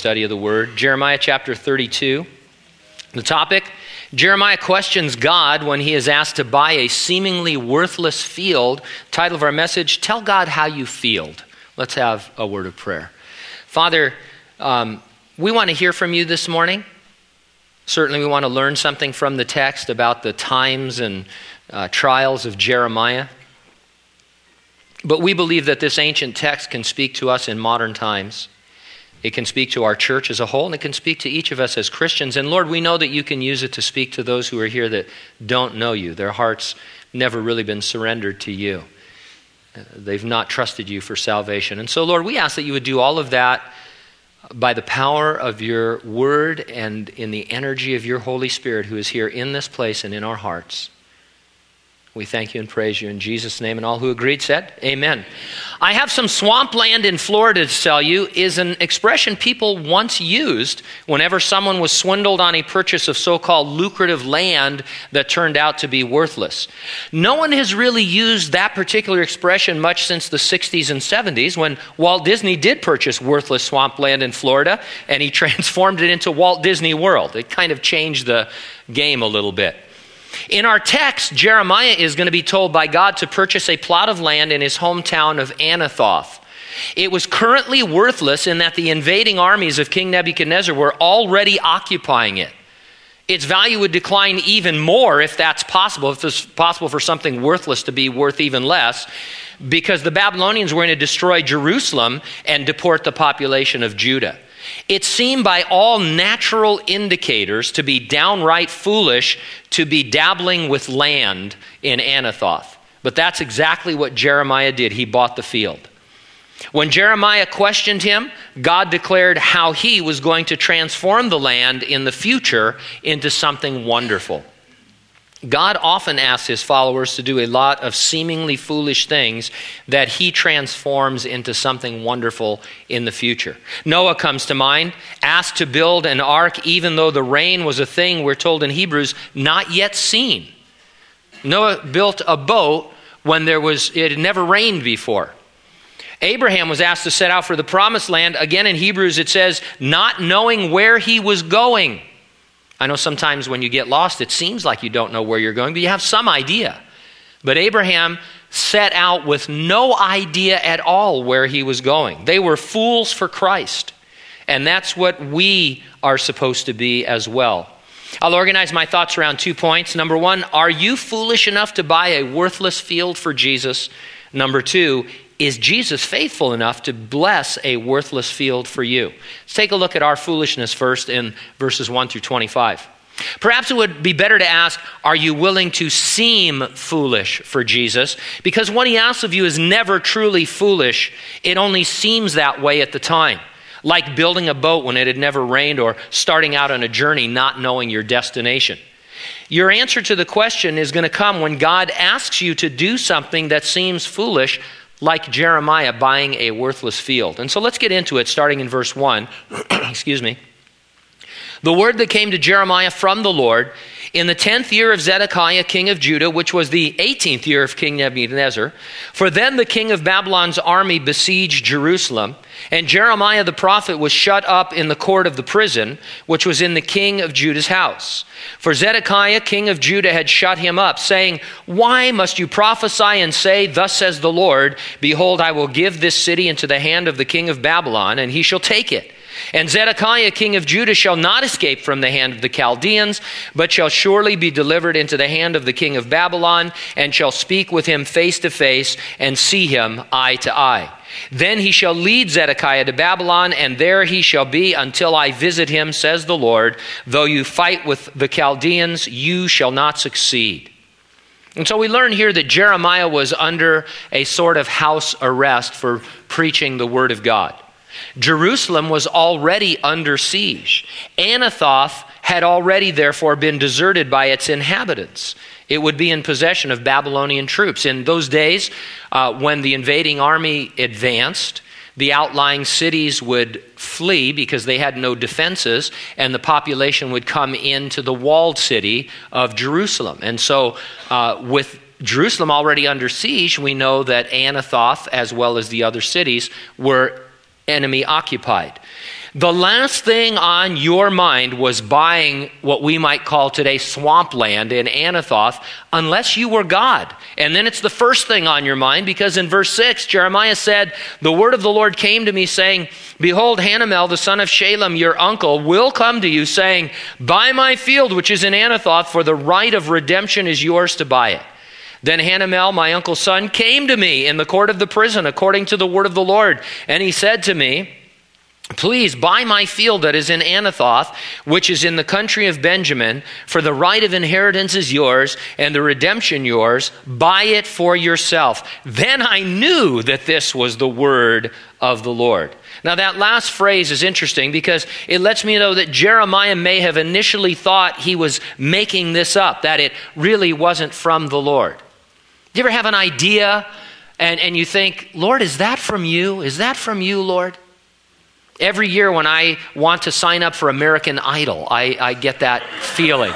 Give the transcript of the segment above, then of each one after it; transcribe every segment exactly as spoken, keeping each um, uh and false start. study of the word. Jeremiah chapter thirty-two. The topic, Jeremiah questions God when he is asked to buy a seemingly worthless field. Title of our message, Tell God How You Field. Let's have a word of prayer. Father, um, we want to hear from you this morning. Certainly we want to learn something from the text about the times and uh, trials of Jeremiah. But we believe that this ancient text can speak to us in modern times. It can speak to our church as a whole, and it can speak to each of us as Christians. And Lord, we know that you can use it to speak to those who are here that don't know you. Their hearts never really been surrendered to you. They've not trusted you for salvation. And so, Lord, we ask that you would do all of that by the power of your word and in the energy of your Holy Spirit who is here in this place and in our hearts. We thank you and praise you in Jesus' name, and all who agreed said, amen. I have some swampland in Florida to sell you is an expression people once used whenever someone was swindled on a purchase of so-called lucrative land that turned out to be worthless. No one has really used that particular expression much since the sixties and seventies when Walt Disney did purchase worthless swampland in Florida, and he transformed it into Walt Disney World. It kind of changed the game a little bit. In our text, Jeremiah is going to be told by God to purchase a plot of land in his hometown of Anathoth. It was currently worthless in that the invading armies of King Nebuchadnezzar were already occupying it. Its value would decline even more if that's possible, if it's possible for something worthless to be worth even less, because the Babylonians were going to destroy Jerusalem and deport the population of Judah. It seemed by all natural indicators to be downright foolish to be dabbling with land in Anathoth. But that's exactly what Jeremiah did. He bought the field. When Jeremiah questioned him, God declared how he was going to transform the land in the future into something wonderful. God often asks his followers to do a lot of seemingly foolish things that he transforms into something wonderful in the future. Noah comes to mind, asked to build an ark even though the rain was a thing, we're told in Hebrews, not yet seen. Noah built a boat when there was it had never rained before. Abraham was asked to set out for the promised land. Again in Hebrews it says, not knowing where he was going. I know sometimes when you get lost, it seems like you don't know where you're going, but you have some idea. But Abraham set out with no idea at all where he was going. They were fools for Christ. And that's what we are supposed to be as well. I'll organize my thoughts around two points. Number one, are you foolish enough to buy a worthless field for Jesus? Number two, is Jesus faithful enough to bless a worthless field for you? Let's take a look at our foolishness first in verses one through twenty-five. Perhaps it would be better to ask, are you willing to seem foolish for Jesus? Because what he asks of you is never truly foolish. It only seems that way at the time. Like building a boat when it had never rained or starting out on a journey not knowing your destination. Your answer to the question is going to come when God asks you to do something that seems foolish, like Jeremiah buying a worthless field. And so let's get into it, starting in verse one. Excuse me. The word that came to Jeremiah from the Lord in the tenth year of Zedekiah, king of Judah, which was the eighteenth year of King Nebuchadnezzar. For then the king of Babylon's army besieged Jerusalem, and Jeremiah the prophet was shut up in the court of the prison, which was in the king of Judah's house. For Zedekiah, king of Judah, had shut him up, saying, why must you prophesy and say, thus says the Lord, behold, I will give this city into the hand of the king of Babylon, and he shall take it. And Zedekiah, king of Judah, shall not escape from the hand of the Chaldeans, but shall surely be delivered into the hand of the king of Babylon, and shall speak with him face to face, and see him eye to eye. Then he shall lead Zedekiah to Babylon, and there he shall be until I visit him, says the Lord. Though you fight with the Chaldeans, you shall not succeed. And so we learn here that Jeremiah was under a sort of house arrest for preaching the word of God. Jerusalem was already under siege. Anathoth had already, therefore, been deserted by its inhabitants. It would be in possession of Babylonian troops. In those days, uh, when the invading army advanced, the outlying cities would flee because they had no defenses, and the population would come into the walled city of Jerusalem. And so, uh, with Jerusalem already under siege, we know that Anathoth, as well as the other cities, were enemy occupied. The last thing on your mind was buying what we might call today swampland in Anathoth, unless you were God. And then it's the first thing on your mind, because in verse six, Jeremiah said, the word of the Lord came to me saying, behold, Hanamel, the son of Shalem, your uncle, will come to you saying, buy my field, which is in Anathoth, for the right of redemption is yours to buy it. Then Hanamel, my uncle's son, came to me in the court of the prison, according to the word of the Lord. And he said to me, please buy my field that is in Anathoth, which is in the country of Benjamin, for the right of inheritance is yours, and the redemption yours. Buy it for yourself. Then I knew that this was the word of the Lord. Now that last phrase is interesting because it lets me know that Jeremiah may have initially thought he was making this up, that it really wasn't from the Lord. Do you ever have an idea and, and you think, Lord, is that from you? Is that from you, Lord? Every year when I want to sign up for American Idol, I, I get that feeling.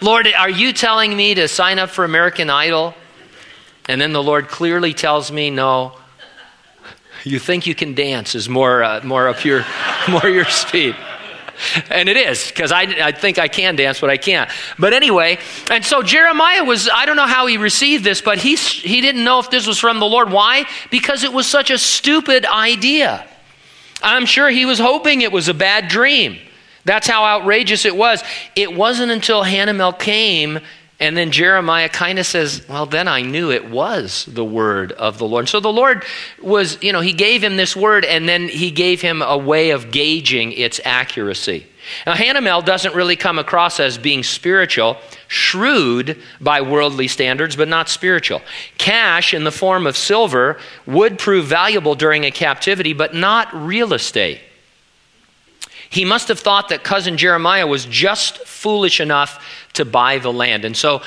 Lord, are you telling me to sign up for American Idol? And then the Lord clearly tells me, no, you think you can dance is more uh, more up your, more your speed. And it is, because I, I think I can dance, but I can't. But anyway, and so Jeremiah was, I don't know how he received this, but he, he didn't know if this was from the Lord. Why? Because it was such a stupid idea. I'm sure he was hoping it was a bad dream. That's how outrageous it was. It wasn't until Hanamel came, and then Jeremiah kind of says, well, then I knew it was the word of the Lord. So the Lord was, you know, he gave him this word, and then he gave him a way of gauging its accuracy. Now, Hanamel doesn't really come across as being spiritual, shrewd by worldly standards, but not spiritual. Cash in the form of silver would prove valuable during a captivity, but not real estate. He must have thought that cousin Jeremiah was just foolish enough to buy the land. And so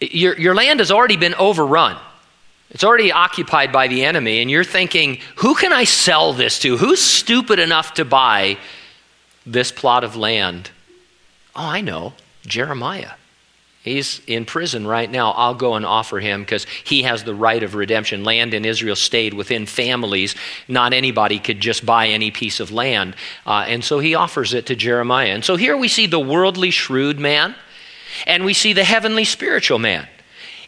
your, your land has already been overrun. It's already occupied by the enemy. And you're thinking, who can I sell this to? Who's stupid enough to buy this plot of land? Oh, I know, Jeremiah. He's in prison right now. I'll go and offer him because he has the right of redemption. Land in Israel stayed within families. Not anybody could just buy any piece of land. Uh, and so he offers it to Jeremiah. And so here we see the worldly shrewd man, and we see the heavenly spiritual man.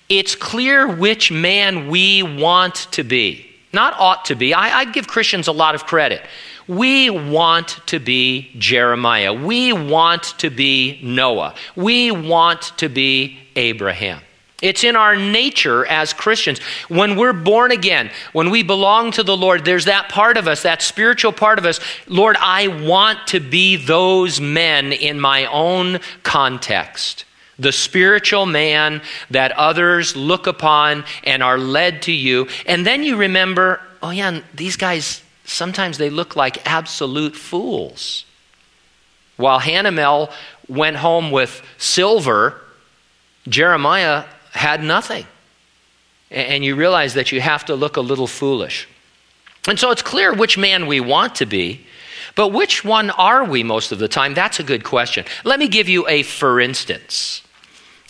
It's clear which man we want to be. Not ought to be. I, I give Christians a lot of credit. We want to be Jeremiah. We want to be Noah. We want to be Abraham. It's in our nature as Christians. When we're born again, when we belong to the Lord, there's that part of us, that spiritual part of us. Lord, I want to be those men in my own context. The spiritual man that others look upon and are led to you. And then you remember, oh yeah, these guys, sometimes they look like absolute fools. While Hanamel went home with silver, Jeremiah had nothing. And you realize that you have to look a little foolish. And so it's clear which man we want to be, but which one are we most of the time? That's a good question. Let me give you a for instance.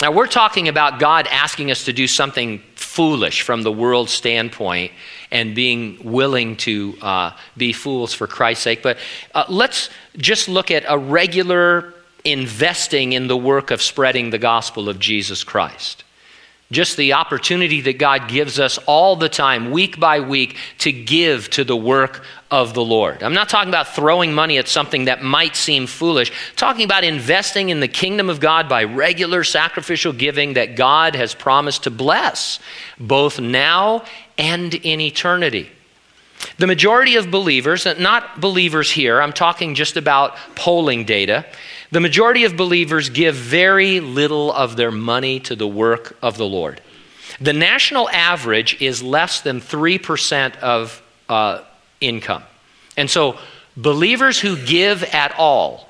Now we're talking about God asking us to do something foolish from the world's standpoint and being willing to uh, be fools for Christ's sake. But uh, let's just look at a regular investing in the work of spreading the gospel of Jesus Christ. Just the opportunity that God gives us all the time, week by week, to give to the work of the Lord. I'm not talking about throwing money at something that might seem foolish. I'm talking about investing in the kingdom of God by regular sacrificial giving that God has promised to bless, both now and in eternity. The majority of believers, not believers here, I'm talking just about polling data, the majority of believers give very little of their money to the work of the Lord. The national average is less than three percent of uh, income. And so believers who give at all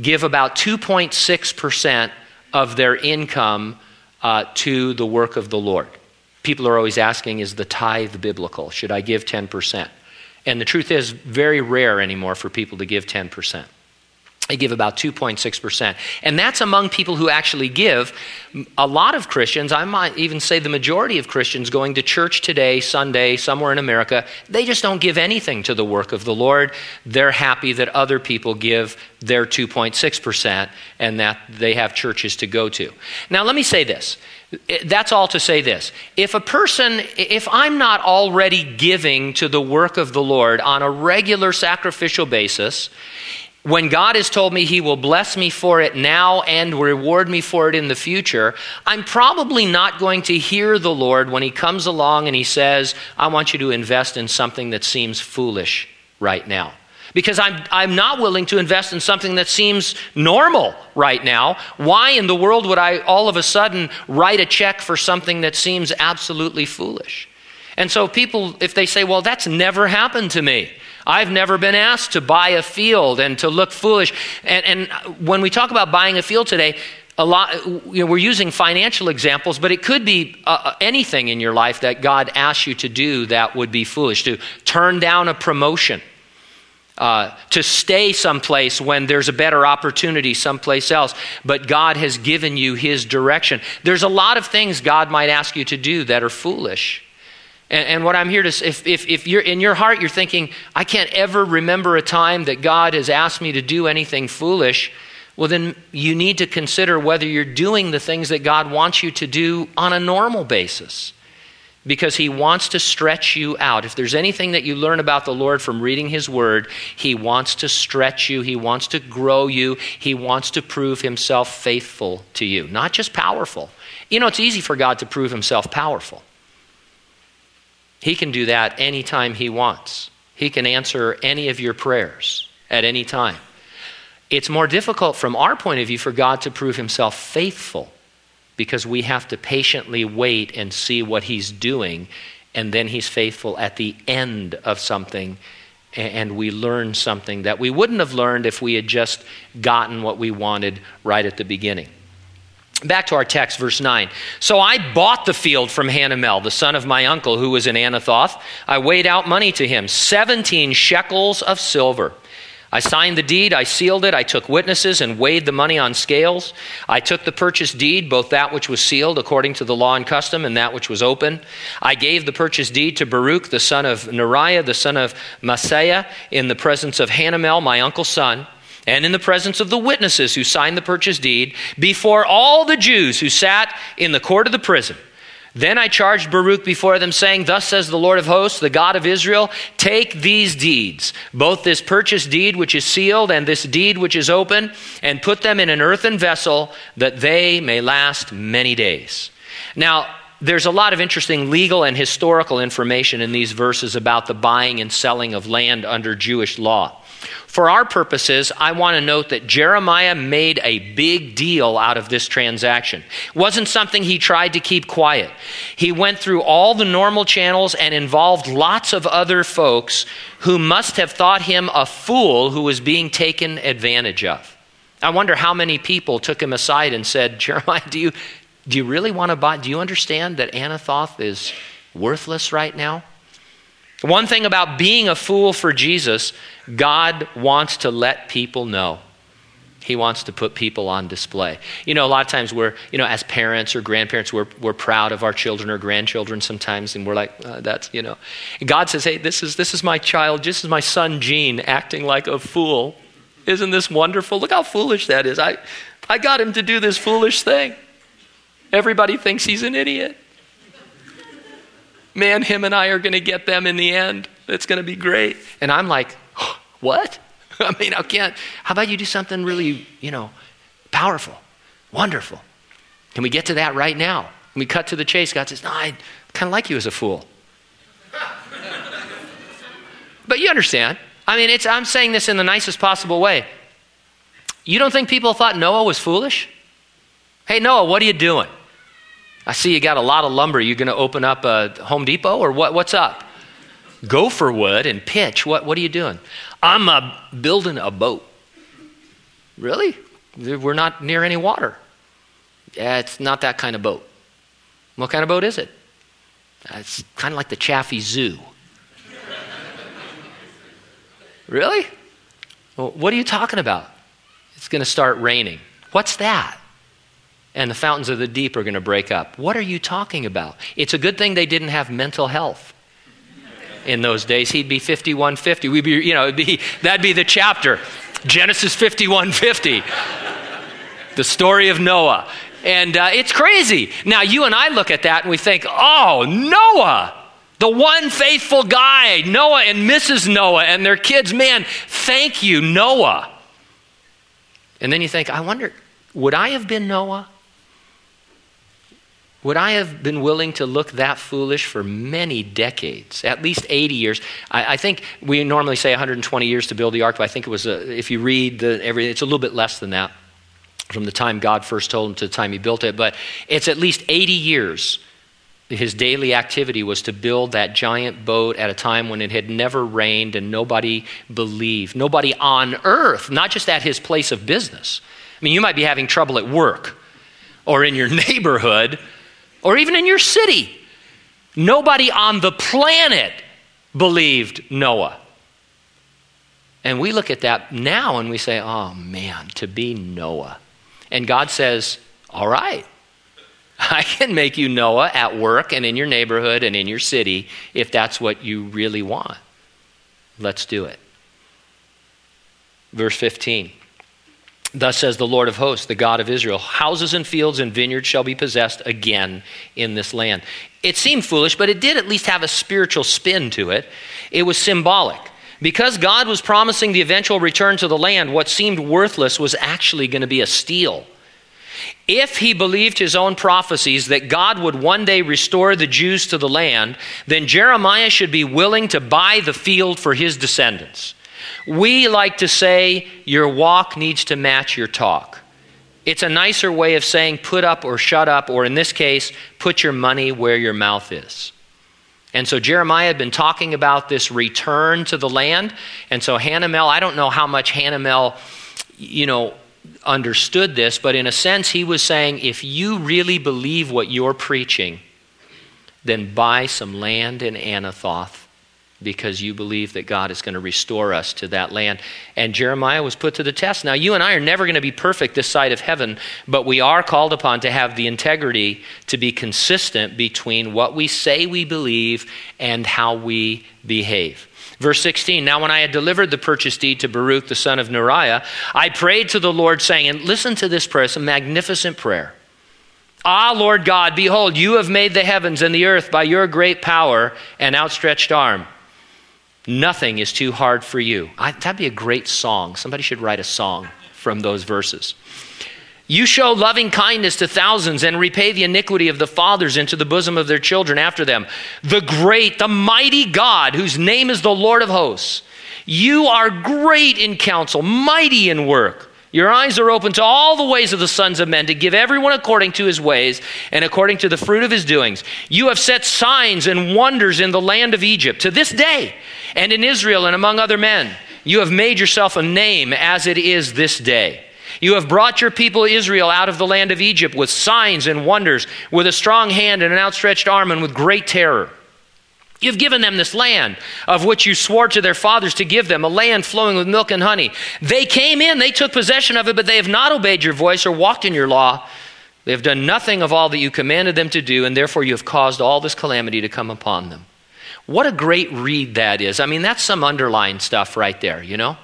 give about two point six percent of their income uh, to the work of the Lord. People are always asking, is the tithe biblical? Should I give ten percent? And the truth is, very rare anymore for people to give ten percent. They give about two point six percent. And that's among people who actually give. A lot of Christians, I might even say the majority of Christians going to church today, Sunday, somewhere in America, they just don't give anything to the work of the Lord. They're happy that other people give their two point six percent and that they have churches to go to. Now, let me say this. That's all to say this. If a person, if I'm not already giving to the work of the Lord on a regular sacrificial basis, when God has told me he will bless me for it now and reward me for it in the future, I'm probably not going to hear the Lord when he comes along and he says, I want you to invest in something that seems foolish right now. Because I'm I'm not willing to invest in something that seems normal right now. Why in the world would I all of a sudden write a check for something that seems absolutely foolish? And so people, if they say, well, that's never happened to me. I've never been asked to buy a field and to look foolish. And, and when we talk about buying a field today, a lot, you know, we're using financial examples, but it could be uh, anything in your life that God asks you to do that would be foolish, to turn down a promotion. Uh, to stay someplace when there's a better opportunity someplace else, but God has given you his direction. There's a lot of things God might ask you to do that are foolish. And, and what I'm here to say, if, if, if you're in your heart, you're thinking, I can't ever remember a time that God has asked me to do anything foolish, well then you need to consider whether you're doing the things that God wants you to do on a normal basis. Because he wants to stretch you out. If there's anything that you learn about the Lord from reading his word, he wants to stretch you, he wants to grow you, he wants to prove himself faithful to you, not just powerful. You know, it's easy for God to prove himself powerful. He can do that anytime he wants. He can answer any of your prayers at any time. It's more difficult from our point of view for God to prove himself faithful, because we have to patiently wait and see what he's doing, and then he's faithful at the end of something, and we learn something that we wouldn't have learned if we had just gotten what we wanted right at the beginning. Back to our text, verse nine. So I bought the field from Hanamel, the son of my uncle, who was in Anathoth. I weighed out money to him, seventeen shekels of silver. I signed the deed, I sealed it, I took witnesses and weighed the money on scales. I took the purchase deed, both that which was sealed according to the law and custom and that which was open. I gave the purchase deed to Baruch, the son of Neriah, the son of Maaseiah, in the presence of Hanamel, my uncle's son, and in the presence of the witnesses who signed the purchase deed, before all the Jews who sat in the court of the prison. Then I charged Baruch before them, saying, Thus says the Lord of hosts, the God of Israel, take these deeds, both this purchase deed which is sealed and this deed which is open, and put them in an earthen vessel, that they may last many days. Now, there's a lot of interesting legal and historical information in these verses about the buying and selling of land under Jewish law. For our purposes, I want to note that Jeremiah made a big deal out of this transaction. It wasn't something he tried to keep quiet. He went through all the normal channels and involved lots of other folks who must have thought him a fool who was being taken advantage of. I wonder how many people took him aside and said, Jeremiah, do you, do you really want to buy? Do you understand that Anathoth is worthless right now? One thing about being a fool for Jesus, God wants to let people know. He wants to put people on display. You know, a lot of times we're, you know, as parents or grandparents, we're we're proud of our children or grandchildren sometimes, and we're like, uh, that's, you know. And God says, hey, this is this is my child, this is my son Gene acting like a fool. Isn't this wonderful? Look how foolish that is. I, I got him to do this foolish thing. Everybody thinks he's an idiot. Man, him and I are going to get them in the end. It's going to be great. And I'm like, what? I mean, I can't. How about you do something really, you know, powerful, wonderful? Can we get to that right now? Can we cut to the chase? God says, no, I kind of like you as a fool. But you understand. I mean, it's. I'm saying this in the nicest possible way. You don't think people thought Noah was foolish? Hey, Noah, what are you doing? I see you got a lot of lumber. You're going to open up a Home Depot, or what? What's up? Gopher wood and pitch. What What are you doing? I'm uh, building a boat. Really? We're not near any water. Yeah, it's not that kind of boat. What kind of boat is it? It's kind of like the Chaffee Zoo. Really? Well, what are you talking about? It's going to start raining. What's that? And the fountains of the deep are going to break up. What are you talking about? It's a good thing they didn't have mental health in those days. He'd be fifty-one fifty. We'd be, you know, it'd be, that'd be the chapter. Genesis fifty-one fifty. The story of Noah. And uh, it's crazy. Now, you and I look at that and we think, oh, Noah, the one faithful guy, Noah and Missus Noah and their kids. Man, thank you, Noah. And then you think, I wonder, would I have been Noah? Would I have been willing to look that foolish for many decades, at least eighty years? I, I think we normally say one hundred twenty years to build the ark, but I think it was, a, if you read the everything, it's a little bit less than that from the time God first told him to the time he built it, but it's at least eighty years. His daily activity was to build that giant boat at a time when it had never rained and nobody believed, nobody on earth, not just at his place of business. I mean, you might be having trouble at work or in your neighborhood, or even in your city. Nobody on the planet believed Noah. And we look at that now and we say, oh man, to be Noah. And God says, all right, I can make you Noah at work and in your neighborhood and in your city if that's what you really want. Let's do it. Verse fifteen. Thus says the Lord of hosts, the God of Israel, houses and fields and vineyards shall be possessed again in this land. It seemed foolish, but it did at least have a spiritual spin to it. It was symbolic. Because God was promising the eventual return to the land, what seemed worthless was actually going to be a steal. If he believed his own prophecies that God would one day restore the Jews to the land, then Jeremiah should be willing to buy the field for his descendants. We like to say, your walk needs to match your talk. It's a nicer way of saying put up or shut up, or in this case, put your money where your mouth is. And so Jeremiah had been talking about this return to the land. And so Hanamel, I don't know how much Hanamel, you know, understood this, but in a sense, he was saying, if you really believe what you're preaching, then buy some land in Anathoth, because you believe that God is going to restore us to that land. And Jeremiah was put to the test. Now, you and I are never going to be perfect this side of heaven, but we are called upon to have the integrity to be consistent between what we say we believe and how we behave. Verse sixteen, now when I had delivered the purchase deed to Baruch, the son of Neriah, I prayed to the Lord, saying, and listen to this prayer, it's a magnificent prayer. Ah, Lord God, behold, you have made the heavens and the earth by your great power and outstretched arm. Nothing is too hard for you. I, that'd be a great song. Somebody should write a song from those verses. You show loving kindness to thousands and repay the iniquity of the fathers into the bosom of their children after them. The great, the mighty God, whose name is the Lord of hosts. You are great in counsel, mighty in work. Your eyes are open to all the ways of the sons of men, to give everyone according to his ways and according to the fruit of his doings. You have set signs and wonders in the land of Egypt to this day, and in Israel and among other men. You have made yourself a name as it is this day. You have brought your people Israel out of the land of Egypt with signs and wonders, with a strong hand and an outstretched arm and with great terror. You've given them this land of which you swore to their fathers to give them, a land flowing with milk and honey. They came in, they took possession of it, but they have not obeyed your voice or walked in your law. They have done nothing of all that you commanded them to do, and therefore you have caused all this calamity to come upon them. What a great read that is. I mean, that's some underlying stuff right there, you know?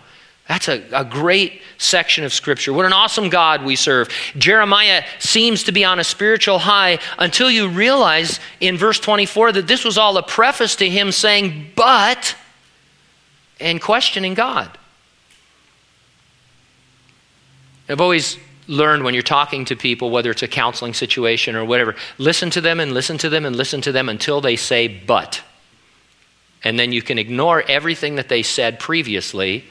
That's a, a great section of Scripture. What an awesome God we serve. Jeremiah seems to be on a spiritual high until you realize in verse twenty-four that this was all a preface to him saying, but, and questioning God. I've always learned when you're talking to people, whether it's a counseling situation or whatever, listen to them and listen to them and listen to them until they say, but. And then you can ignore everything that they said previously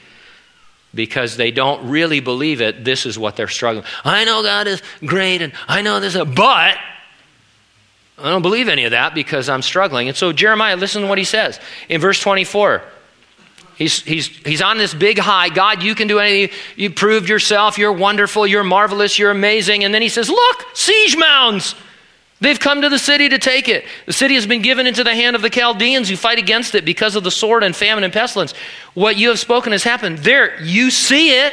because they don't really believe it. This is what they're struggling with. I know God is great and I know this, but I don't believe any of that because I'm struggling. And so Jeremiah, listen to what he says. In verse twenty-four, he's, he's, he's on this big high. God, you can do anything. You proved yourself. You're wonderful. You're marvelous. You're amazing. And then he says, look, siege mounds. They've come to the city to take it. The city has been given into the hand of the Chaldeans who fight against it because of the sword and famine and pestilence. What you have spoken has happened. There, you see it.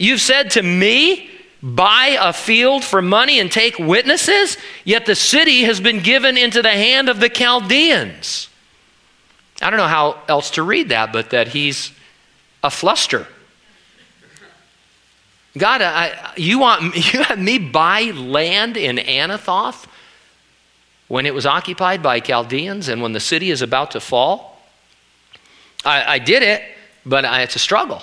You've said to me, buy a field for money and take witnesses, yet the city has been given into the hand of the Chaldeans. I don't know how else to read that, but that he's a fluster. God, I, you want you had me buy land in Anathoth when it was occupied by Chaldeans and when the city is about to fall? I, I did it, but I, it's a struggle.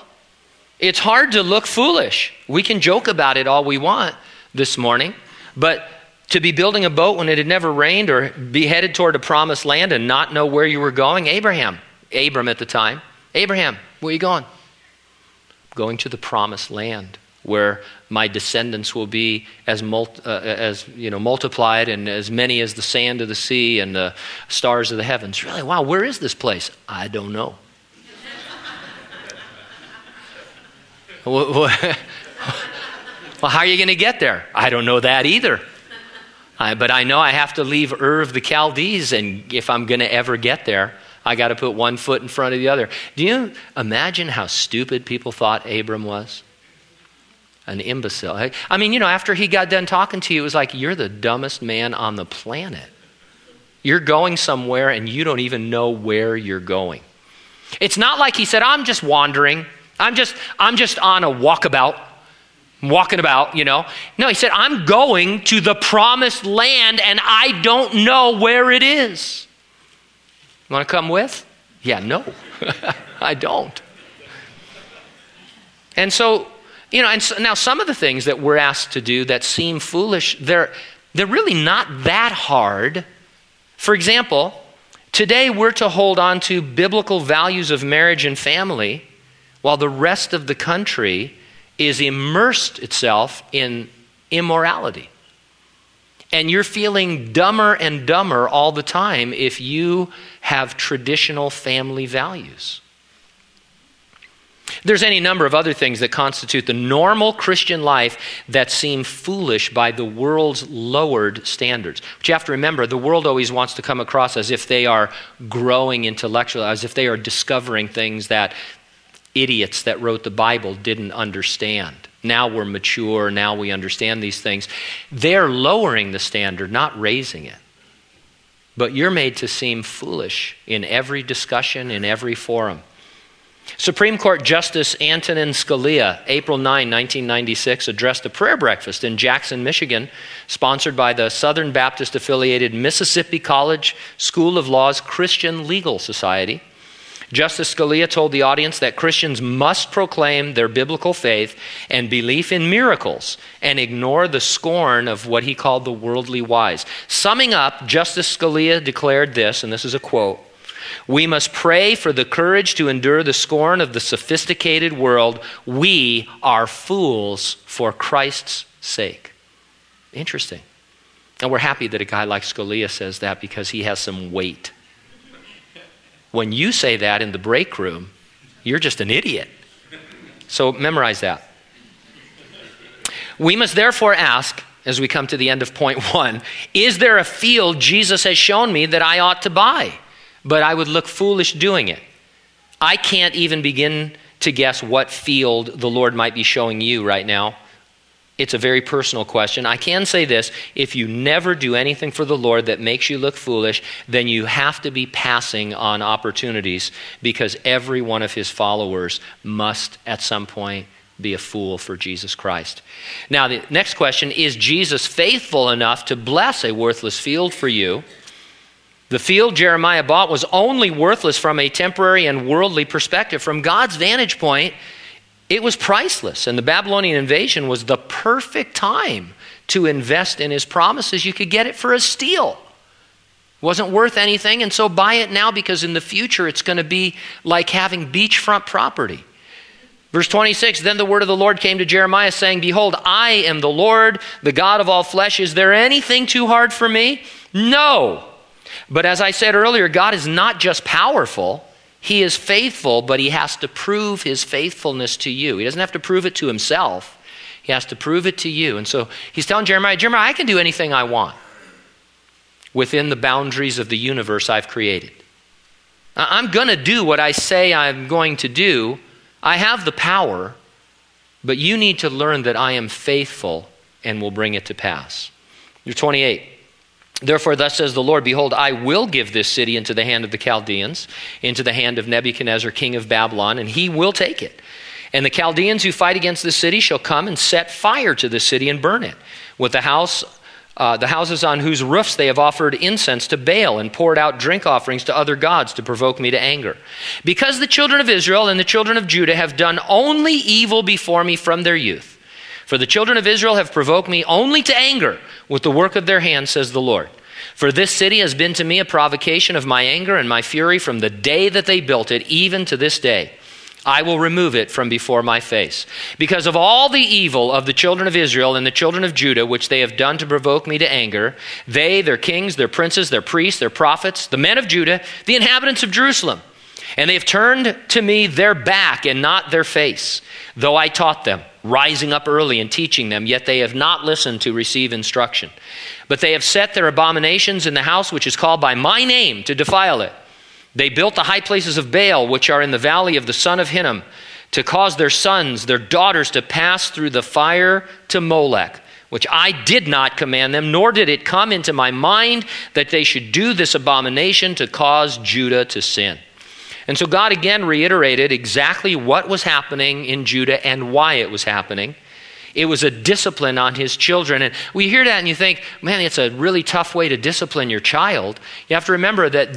It's hard to look foolish. We can joke about it all we want this morning, but to be building a boat when it had never rained or be headed toward a promised land and not know where you were going, Abraham, Abram at the time, Abraham, where are you going? Going to the promised land where my descendants will be as multi, uh, as you know multiplied and as many as the sand of the sea and the stars of the heavens. Really, wow, where is this place? I don't know. Well, how are you going to get there? I don't know that either. I, but I know I have to leave Ur of the Chaldees, and if I'm going to ever get there, I got to put one foot in front of the other. Do you imagine how stupid people thought Abram was? An imbecile. I mean, you know, after he got done talking to you, it was like, you're the dumbest man on the planet. You're going somewhere, and you don't even know where you're going. It's not like he said, I'm just wandering. I'm just I'm just on a walkabout, walking about, you know. No, he said, I'm going to the promised land and I don't know where it is. You want to come with? Yeah, no, I don't. And so, you know, and so, now some of the things that we're asked to do that seem foolish, they're they're really not that hard. For example, today we're to hold on to biblical values of marriage and family, while the rest of the country is immersed itself in immorality. And you're feeling dumber and dumber all the time if you have traditional family values. There's any number of other things that constitute the normal Christian life that seem foolish by the world's lowered standards. But you have to remember, the world always wants to come across as if they are growing intellectually, as if they are discovering things that idiots that wrote the Bible didn't understand. Now we're mature, now we understand these things. They're lowering the standard, not raising it. But you're made to seem foolish in every discussion, in every forum. Supreme Court Justice Antonin Scalia, April ninth, nineteen ninety-six, addressed a prayer breakfast in Jackson, Michigan, sponsored by the Southern Baptist-affiliated Mississippi College School of Law's Christian Legal Society. Justice Scalia told the audience that Christians must proclaim their biblical faith and belief in miracles and ignore the scorn of what he called the worldly wise. Summing up, Justice Scalia declared this, and this is a quote, "We must pray for the courage to endure the scorn of the sophisticated world. We are fools for Christ's sake." Interesting. And we're happy that a guy like Scalia says that because he has some weight. When you say that in the break room, you're just an idiot. So memorize that. We must therefore ask, as we come to the end of point one, is there a field Jesus has shown me that I ought to buy, but I would look foolish doing it? I can't even begin to guess what field the Lord might be showing you right now. It's a very personal question. I can say this, if you never do anything for the Lord that makes you look foolish, then you have to be passing on opportunities because every one of his followers must at some point be a fool for Jesus Christ. Now, the next question, is Jesus faithful enough to bless a worthless field for you? The field Jeremiah bought was only worthless from a temporary and worldly perspective. From God's vantage point, it was priceless, and the Babylonian invasion was the perfect time to invest in his promises. You could get it for a steal. It wasn't worth anything, and so buy it now because in the future it's going to be like having beachfront property. Verse twenty-six, then the word of the Lord came to Jeremiah saying, "Behold, I am the Lord, the God of all flesh. Is there anything too hard for me? No. But as I said earlier, God is not just powerful. He is faithful, but he has to prove his faithfulness to you. He doesn't have to prove it to himself. He has to prove it to you." And so he's telling Jeremiah, Jeremiah, I can do anything I want within the boundaries of the universe I've created. I'm going to do what I say I'm going to do. I have the power. But you need to learn that I am faithful and will bring it to pass. Verse twenty-eight. Therefore, thus says the Lord, behold, I will give this city into the hand of the Chaldeans, into the hand of Nebuchadnezzar, king of Babylon, and he will take it. And the Chaldeans who fight against the city shall come and set fire to the city and burn it, with the house, uh, the houses on whose roofs they have offered incense to Baal and poured out drink offerings to other gods to provoke me to anger. Because the children of Israel and the children of Judah have done only evil before me from their youth. For the children of Israel have provoked me only to anger with the work of their hands, says the Lord. For this city has been to me a provocation of my anger and my fury from the day that they built it, even to this day. I will remove it from before my face. Because of all the evil of the children of Israel and the children of Judah, which they have done to provoke me to anger, they, their kings, their princes, their priests, their prophets, the men of Judah, the inhabitants of Jerusalem, and they have turned to me their back and not their face, though I taught them, rising up early and teaching them, yet they have not listened to receive instruction. But they have set their abominations in the house which is called by my name to defile it. They built the high places of Baal, which are in the valley of the son of Hinnom, to cause their sons, their daughters, to pass through the fire to Molech, which I did not command them, nor did it come into my mind that they should do this abomination to cause Judah to sin. And so God again reiterated exactly what was happening in Judah and why it was happening. It was a discipline on his children. And we hear that and you think, man, it's a really tough way to discipline your child. You have to remember that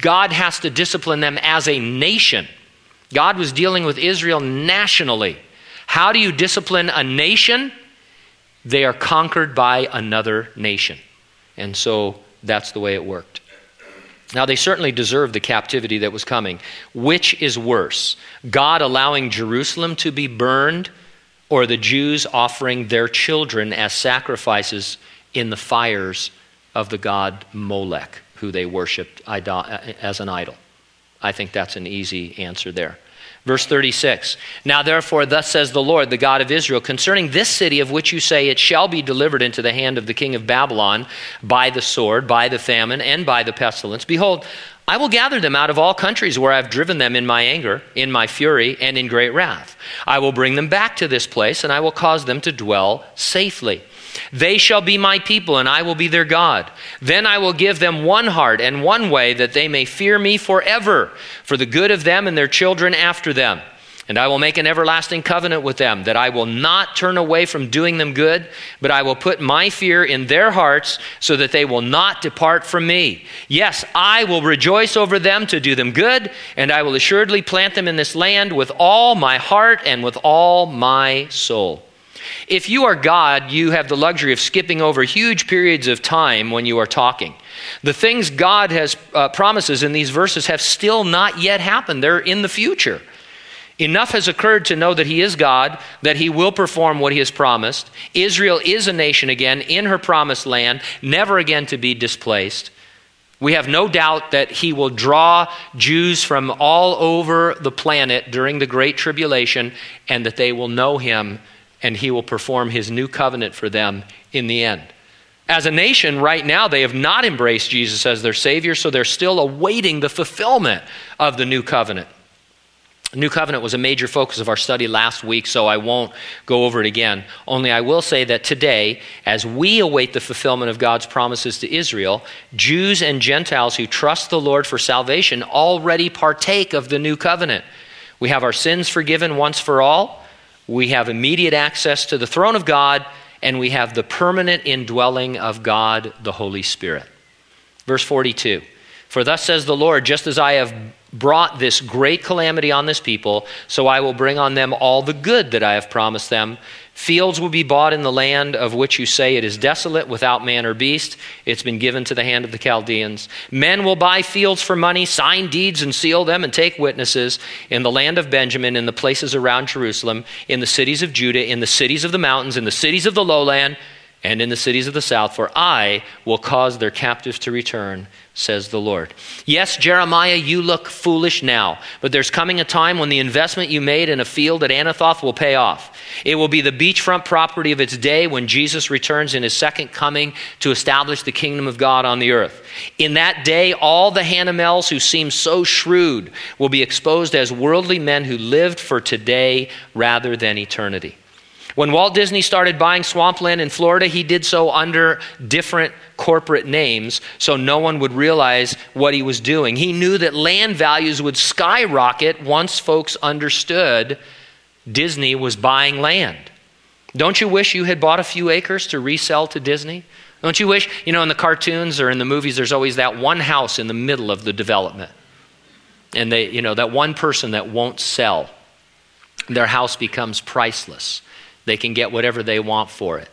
God has to discipline them as a nation. God was dealing with Israel nationally. How do you discipline a nation? They are conquered by another nation. And so that's the way it worked. Now, they certainly deserved the captivity that was coming. Which is worse, God allowing Jerusalem to be burned or the Jews offering their children as sacrifices in the fires of the god Molech, who they worshipped as an idol? I think that's an easy answer there. Verse thirty-six, now therefore thus says the Lord, the God of Israel, concerning this city of which you say it shall be delivered into the hand of the king of Babylon by the sword, by the famine, and by the pestilence. Behold, I will gather them out of all countries where I have driven them in my anger, in my fury, and in great wrath. I will bring them back to this place, and I will cause them to dwell safely. They shall be my people, and I will be their God. Then I will give them one heart and one way, that they may fear me forever, for the good of them and their children after them. And I will make an everlasting covenant with them, that I will not turn away from doing them good, but I will put my fear in their hearts, so that they will not depart from me. Yes, I will rejoice over them to do them good, and I will assuredly plant them in this land with all my heart and with all my soul. If you are God, you have the luxury of skipping over huge periods of time when you are talking. The things God has uh, promises in these verses have still not yet happened. They're in the future. Enough has occurred to know that he is God, that he will perform what he has promised. Israel is a nation again in her promised land, never again to be displaced. We have no doubt that he will draw Jews from all over the planet during the Great Tribulation, and that they will know him, and he will perform his new covenant for them in the end. As a nation, right now, they have not embraced Jesus as their Savior, so they're still awaiting the fulfillment of the new covenant. The new covenant was a major focus of our study last week, so I won't go over it again. Only I will say that today, as we await the fulfillment of God's promises to Israel, Jews and Gentiles who trust the Lord for salvation already partake of the new covenant. We have our sins forgiven once for all. We have immediate access to the throne of God, and we have the permanent indwelling of God, the Holy Spirit. Verse forty-two, for thus says the Lord, just as I have brought this great calamity on this people, so I will bring on them all the good that I have promised them. Fields will be bought in the land of which you say it is desolate, without man or beast. It's been given to the hand of the Chaldeans. Men will buy fields for money, sign deeds and seal them, and take witnesses in the land of Benjamin, in the places around Jerusalem, in the cities of Judah, in the cities of the mountains, in the cities of the lowland, and in the cities of the south, for I will cause their captives to return, says the Lord. Yes, Jeremiah, you look foolish now, but there's coming a time when the investment you made in a field at Anathoth will pay off. It will be the beachfront property of its day when Jesus returns in his second coming to establish the kingdom of God on the earth. In that day, all the Hanamels who seem so shrewd will be exposed as worldly men who lived for today rather than eternity. When Walt Disney started buying swampland in Florida, he did so under different corporate names so no one would realize what he was doing. He knew that land values would skyrocket once folks understood Disney was buying land. Don't you wish you had bought a few acres to resell to Disney? Don't you wish, you know, in the cartoons or in the movies, there's always that one house in the middle of the development. And they, you know, that one person that won't sell, their house becomes priceless. They can get whatever they want for it.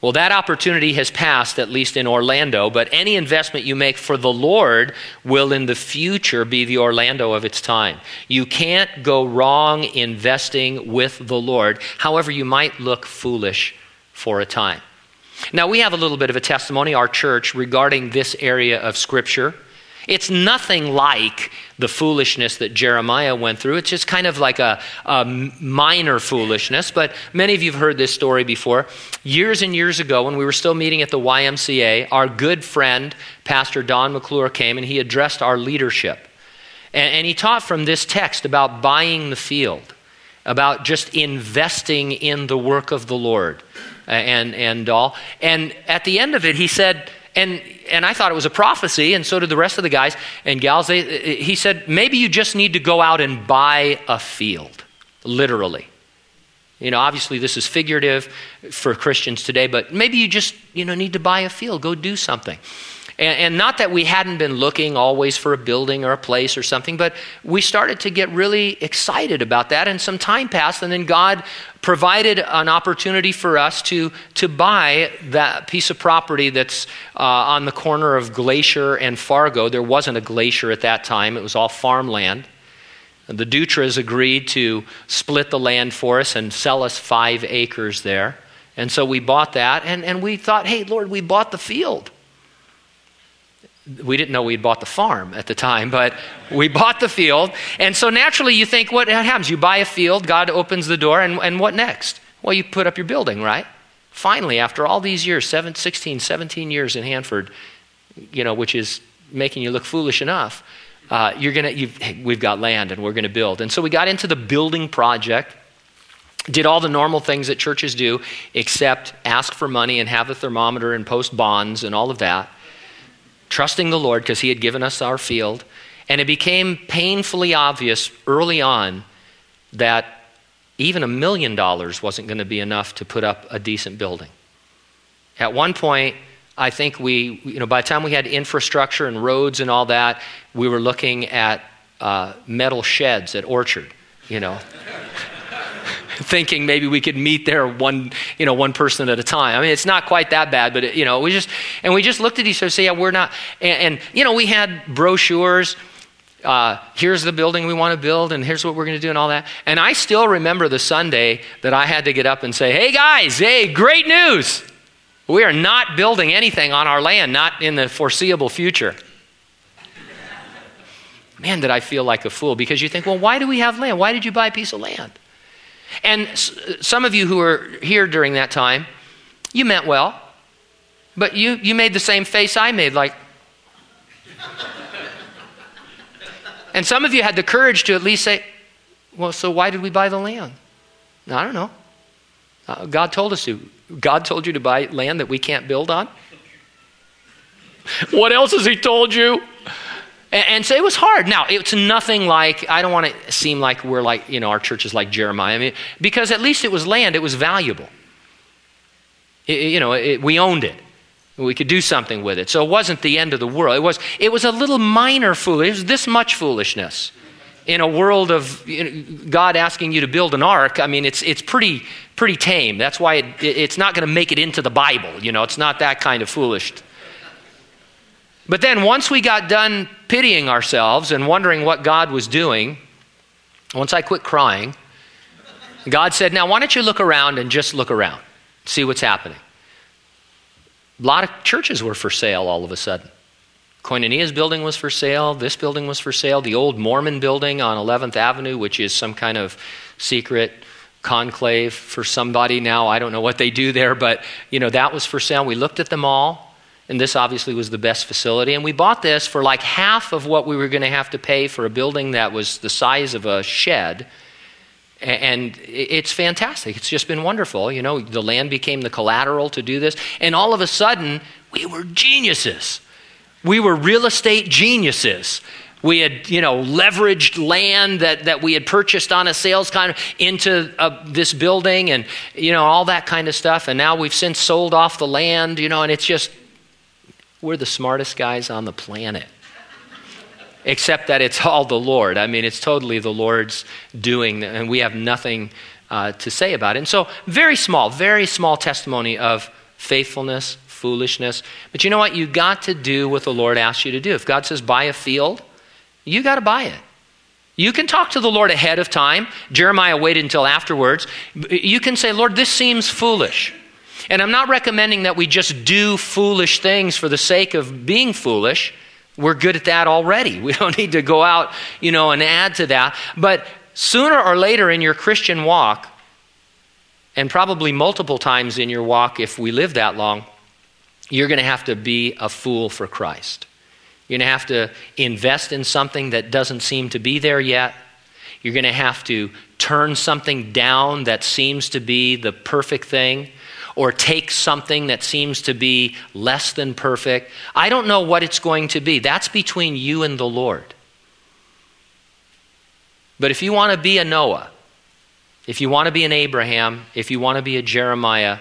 Well, that opportunity has passed, at least in Orlando, but any investment you make for the Lord will in the future be the Orlando of its time. You can't go wrong investing with the Lord. However, you might look foolish for a time. Now, we have a little bit of a testimony, our church, regarding this area of Scripture. It's nothing like the foolishness that Jeremiah went through. It's just kind of like a, a minor foolishness, but many of you have heard this story before. Years and years ago, when we were still meeting at the Y M C A, our good friend, Pastor Don McClure, came and he addressed our leadership. And, and he taught from this text about buying the field, about just investing in the work of the Lord and, and all. And at the end of it, he said, And and I thought it was a prophecy, and so did the rest of the guys and gals. They, he said, maybe you just need to go out and buy a field, literally. You know, obviously this is figurative for Christians today, but maybe you just, you know, need to buy a field, go do something. And, and not that we hadn't been looking always for a building or a place or something, but we started to get really excited about that, and some time passed, and then God provided an opportunity for us to, to buy that piece of property that's uh, on the corner of Glacier and Fargo. There wasn't a glacier at that time. It was all farmland. And the Dutras agreed to split the land for us and sell us five acres there. And so we bought that, and, and we thought, hey, Lord, we bought the field. We didn't know we'd bought the farm at the time, but we bought the field. And so naturally you think, what happens? You buy a field, God opens the door, and, and what next? Well, you put up your building, right? Finally, after all these years, seven, sixteen, seventeen years in Hanford, you know, which is making you look foolish enough, uh, you're gonna, you've, hey, we've got land and we're gonna build. And so we got into the building project, did all the normal things that churches do, except ask for money and have a thermometer and post bonds and all of that, trusting the Lord because he had given us our field. And it became painfully obvious early on that even a million dollars wasn't going to be enough to put up a decent building. At one point, I think we, you know, by the time we had infrastructure and roads and all that, we were looking at uh, metal sheds at Orchard, you know, thinking maybe we could meet there one, you know, one person at a time. I mean, it's not quite that bad, but it, you know, we just, and we just looked at each other and said, yeah, we're not, and, and you know, we had brochures, uh, here's the building we want to build and here's what we're going to do and all that. And I still remember the Sunday that I had to get up and say, hey guys, hey, great news. We are not building anything on our land, not in the foreseeable future. Man, did I feel like a fool, because you think, well, why do we have land? Why did you buy a piece of land? And some of you who were here during that time, you meant well, but you, you made the same face I made, like. And some of you had the courage to at least say, well, so why did we buy the land? I don't know. Uh, God told us to. God told you to buy land that we can't build on? What else has he told you? And so it was hard. Now, it's nothing like, I don't want to seem like we're like, you know, our church is like Jeremiah. I mean, because at least it was land, it was valuable. It, you know, it, we owned it. We could do something with it. So it wasn't the end of the world. It was It was a little minor foolishness. It was this much foolishness. In a world of, you know, God asking you to build an ark, I mean, it's it's pretty pretty tame. That's why it, it, it's not going to make it into the Bible. You know, it's not that kind of foolish. But then once we got done pitying ourselves and wondering what God was doing, once I quit crying, God said, now why don't you look around and just look around, see what's happening. A lot of churches were for sale all of a sudden. Koinonia's building was for sale. This building was for sale. The old Mormon building on eleventh avenue, which is some kind of secret conclave for somebody now. I don't know what they do there, but you know, that was for sale. We looked at them all, and this obviously was the best facility. And we bought this for like half of what we were going to have to pay for a building that was the size of a shed. And it's fantastic. It's just been wonderful. You know, the land became the collateral to do this. And all of a sudden, we were geniuses. We were real estate geniuses. We had, you know, leveraged land that, that we had purchased on a sales kind of into a, this building and, you know, all that kind of stuff. And now we've since sold off the land, you know, and it's just, we're the smartest guys on the planet. Except that it's all the Lord. I mean, it's totally the Lord's doing, and we have nothing uh, to say about it. And so very small, very small testimony of faithfulness, foolishness. But you know what? You got to do what the Lord asks you to do. If God says buy a field, you got to buy it. You can talk to the Lord ahead of time. Jeremiah waited until afterwards. You can say, Lord, this seems foolish. And I'm not recommending that we just do foolish things for the sake of being foolish. We're good at that already. We don't need to go out, you know, and add to that. But sooner or later in your Christian walk, and probably multiple times in your walk if we live that long, you're going to have to be a fool for Christ. You're going to have to invest in something that doesn't seem to be there yet. You're going to have to turn something down that seems to be the perfect thing, or take something that seems to be less than perfect. I don't know what it's going to be. That's between you and the Lord. But if you want to be a Noah, if you want to be an Abraham, if you want to be a Jeremiah,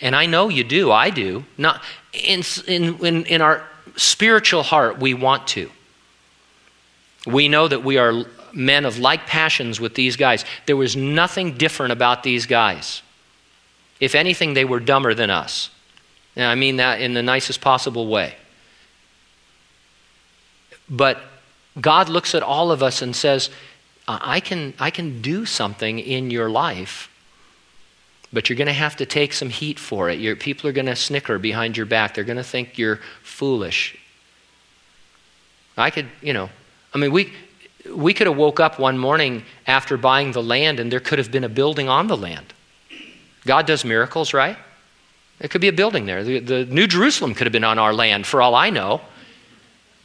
and I know you do, I do, not in, in, in our spiritual heart, we want to. We know that we are men of like passions with these guys. There was nothing different about these guys. If anything, they were dumber than us. And I mean that in the nicest possible way. But God looks at all of us and says, I can, I can do something in your life, but you're going to have to take some heat for it. Your people are going to snicker behind your back. They're going to think you're foolish. I could, you know, I mean, we we could have woke up one morning after buying the land and there could have been a building on the land. God does miracles, right? It could be a building there. The, the New Jerusalem could have been on our land for all I know.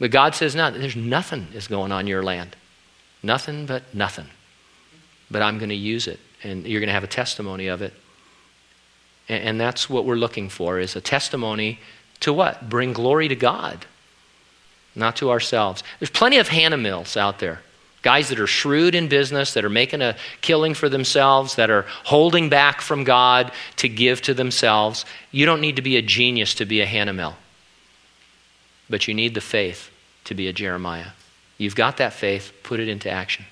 But God says, no, there's nothing is going on your land. Nothing but nothing. But I'm going to use it, and you're going to have a testimony of it. And, and that's what we're looking for, is a testimony to what? Bring glory to God, not to ourselves. There's plenty of Hanamels out there. Guys that are shrewd in business, that are making a killing for themselves, that are holding back from God to give to themselves. You don't need to be a genius to be a Hanamel. But you need the faith to be a Jeremiah. You've got that faith, put it into action.